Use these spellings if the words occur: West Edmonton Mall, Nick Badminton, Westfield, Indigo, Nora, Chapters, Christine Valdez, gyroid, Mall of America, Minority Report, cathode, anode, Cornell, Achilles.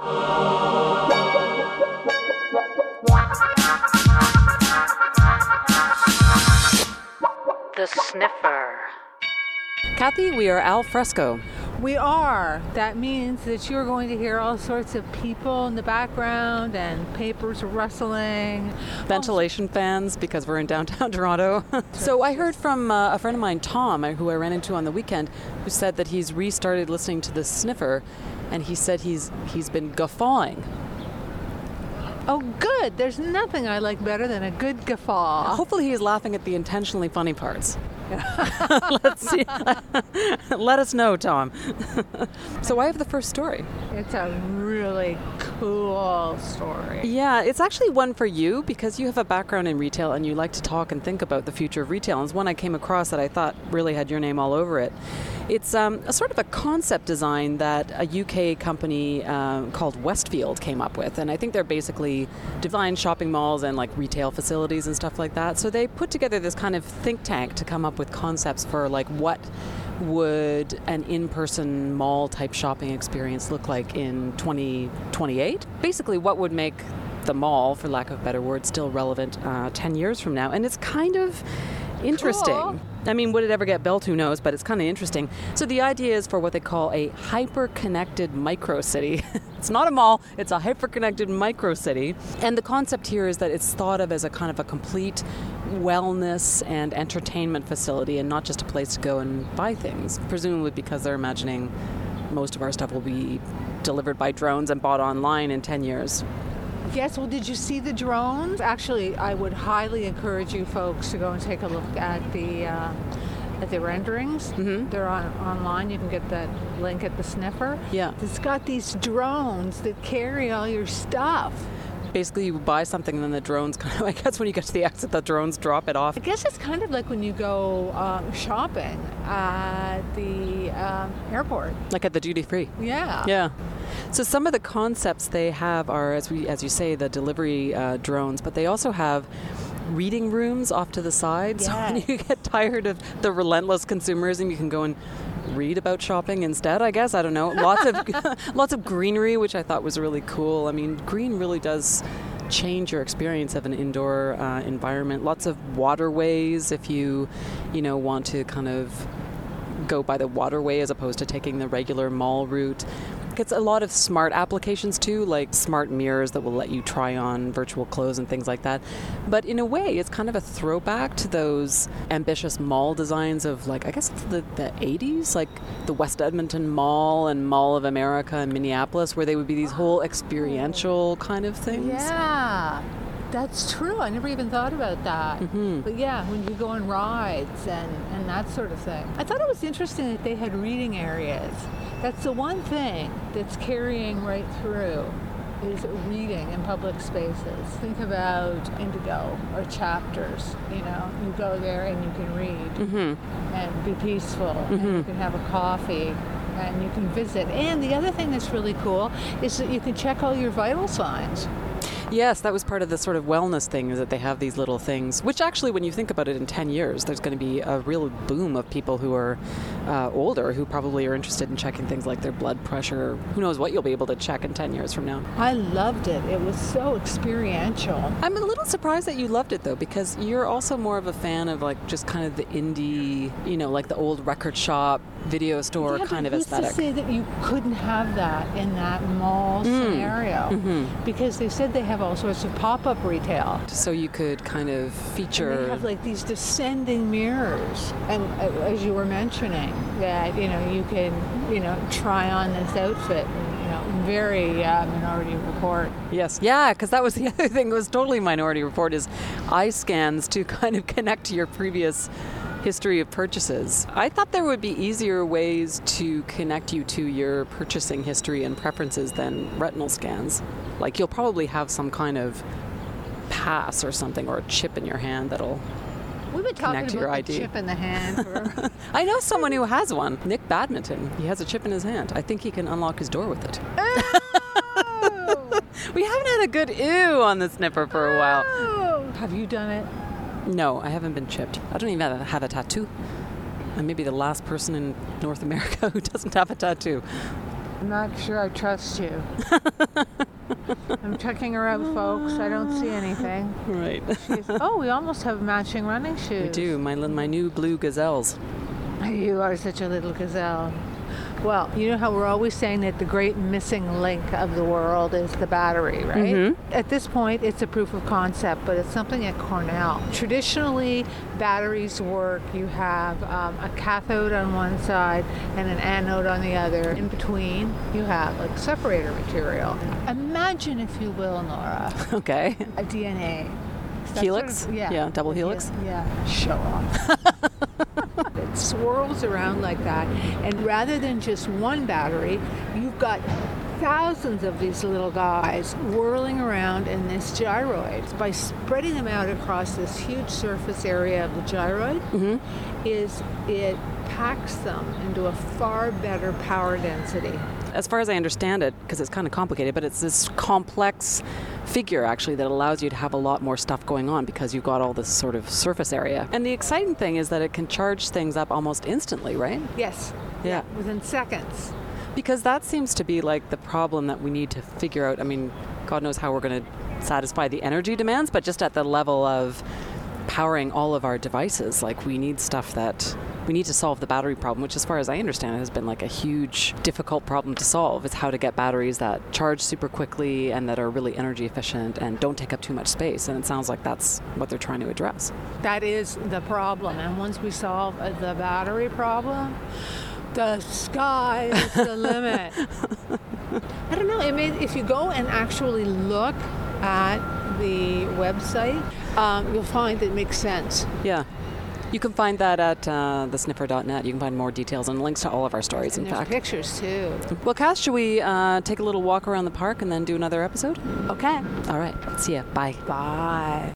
The Sniffer. Kathy, we are al fresco. We are. That means that you're going to hear all sorts of people in the background and papers rustling. Ventilation fans, because we're in downtown Toronto. So I heard from a friend of mine, Tom, who I ran into on the weekend, who said that he's restarted listening to The Sniffer, and he said he's been guffawing. Oh, good. There's nothing I like better than a good guffaw. Hopefully he's laughing at the intentionally funny parts. Let's see. Let us know, Tom. So I have the first story. It's a really cool story. Yeah, it's actually one for you because you have a background in retail and you like to talk and think about the future of retail. And it's one I came across that I thought really had your name all over it. It's a sort of a concept design that a UK company called Westfield came up with. And I think they're basically design shopping malls and like retail facilities and stuff like that. So they put together this kind of think tank to come up with concepts for like what would an in-person mall type shopping experience look like in 2028. Basically, what would make the mall, for lack of a better word, still relevant 10 years from now. And it's kind of interesting. Cool. I mean, would it ever get built? Who knows? But it's kind of interesting. So the idea is for what they call a hyper-connected micro-city. It's not a mall. It's a hyper-connected micro-city. And the concept here is that it's thought of as a kind of a complete wellness and entertainment facility and not just a place to go and buy things, presumably because they're imagining most of our stuff will be delivered by drones and bought online in 10 years. Yes, well, did you see the drones? Actually, I would highly encourage you folks to go and take a look at the renderings. Mm-hmm. They're online. You can get that link at the Sniffer. Yeah. It's got these drones that carry all your stuff. Basically, you buy something and then the drones kind of, I guess when you get to the exit, the drones drop it off. I guess it's kind of like when you go shopping at the airport. Like at the duty-free. Yeah. Yeah. So some of the concepts they have are, as you say, the delivery drones, but they also have reading rooms off to the side. Yes. So when you get tired of the relentless consumerism, you can go and read about shopping instead, I guess. I don't know. Lots of greenery, which I thought was really cool. I mean, green really does change your experience of an indoor environment. Lots of waterways if you want to kind of go by the waterway as opposed to taking the regular mall route. It's a lot of smart applications too, like smart mirrors that will let you try on virtual clothes and things like that. But in a way, it's kind of a throwback to those ambitious mall designs of, like, I guess it's the 80s, like the West Edmonton Mall and Mall of America in Minneapolis, where they would be these whole experiential kind of things. Yeah, that's true. I never even thought about that. Mm-hmm. But yeah, when you go on rides and that sort of thing. I thought it was interesting that they had reading areas. That's the one thing that's carrying right through is reading in public spaces. Think about Indigo or Chapters. You go there and you can read mm-hmm. and be peaceful mm-hmm. and you can have a coffee and you can visit. And the other thing that's really cool is that you can check all your vital signs. Yes, that was part of the sort of wellness thing, is that they have these little things, which actually, when you think about it, in 10 years, there's going to be a real boom of people who are older, who probably are interested in checking things like their blood pressure. Who knows what you'll be able to check in 10 years from now. I loved it. It was so experiential. I'm a little surprised that you loved it, though, because you're also more of a fan of, like, just kind of the indie, like the old record shop, video store kind of aesthetic. They used to say that you couldn't have that in that mall scenario mm-hmm. because they said they have all sorts of pop-up retail. So you could kind of feature... And they have like these descending mirrors. And as you were mentioning, that, you can, try on this outfit. Very Minority Report. Yes. Yeah, because that was the other thing that was totally Minority Report, is eye scans to kind of connect to your previous history of purchases. I thought there would be easier ways to connect you to your purchasing history and preferences than retinal scans. Like, you'll probably have some kind of pass or something, or a chip in your hand that'll connect to your ID. We've been talking about the chip in the hand for... I know someone who has one. Nick Badminton. He has a chip in his hand. I think he can unlock his door with it. Oh. We haven't had a good ew on the Sniffer for a while. Oh. Have you done it? No, I haven't been chipped. I don't even have a tattoo. I may be the last person in North America who doesn't have a tattoo. I'm not sure I trust you. I'm checking her out, folks. I don't see anything. Right. Oh, we almost have matching running shoes. We do. My new blue Gazelles. You are such a little gazelle. Well, you know how we're always saying that the great missing link of the world is the battery, right? Mm-hmm. At this point, it's a proof of concept, but it's something at Cornell. Traditionally, batteries work. You have a cathode on one side and an anode on the other. In between, you have like separator material. Imagine, if you will, Nora. Okay. A DNA. Helix? Sort of, yeah, double helix? Yeah. Show off. It swirls around like that, and rather than just one battery, you've got thousands of these little guys whirling around in this gyroid. By spreading them out across this huge surface area of the gyroid, mm-hmm. It packs them into a far better power density. As far as I understand it, because it's kind of complicated, but it's this complex figure actually that allows you to have a lot more stuff going on because you've got all this sort of surface area. And the exciting thing is that it can charge things up almost instantly, right? Yes. Yeah. Within seconds. Because that seems to be like the problem that we need to figure out. I mean, God knows how we're going to satisfy the energy demands, but just at the level of powering all of our devices, like we need stuff that... We need to solve the battery problem, which as far as I understand it has been like a huge, difficult problem to solve. It's how to get batteries that charge super quickly and that are really energy efficient and don't take up too much space. And it sounds like that's what they're trying to address. That is the problem. And once we solve the battery problem, the sky is the limit. I don't know. I mean, if you go and actually look at the website, you'll find it makes sense. Yeah. You can find that at thesniffer.net. You can find more details and links to all of our stories, in fact. There's pictures, too. Well, Cass, should we take a little walk around the park and then do another episode? Okay. All right. See ya. Bye. Bye.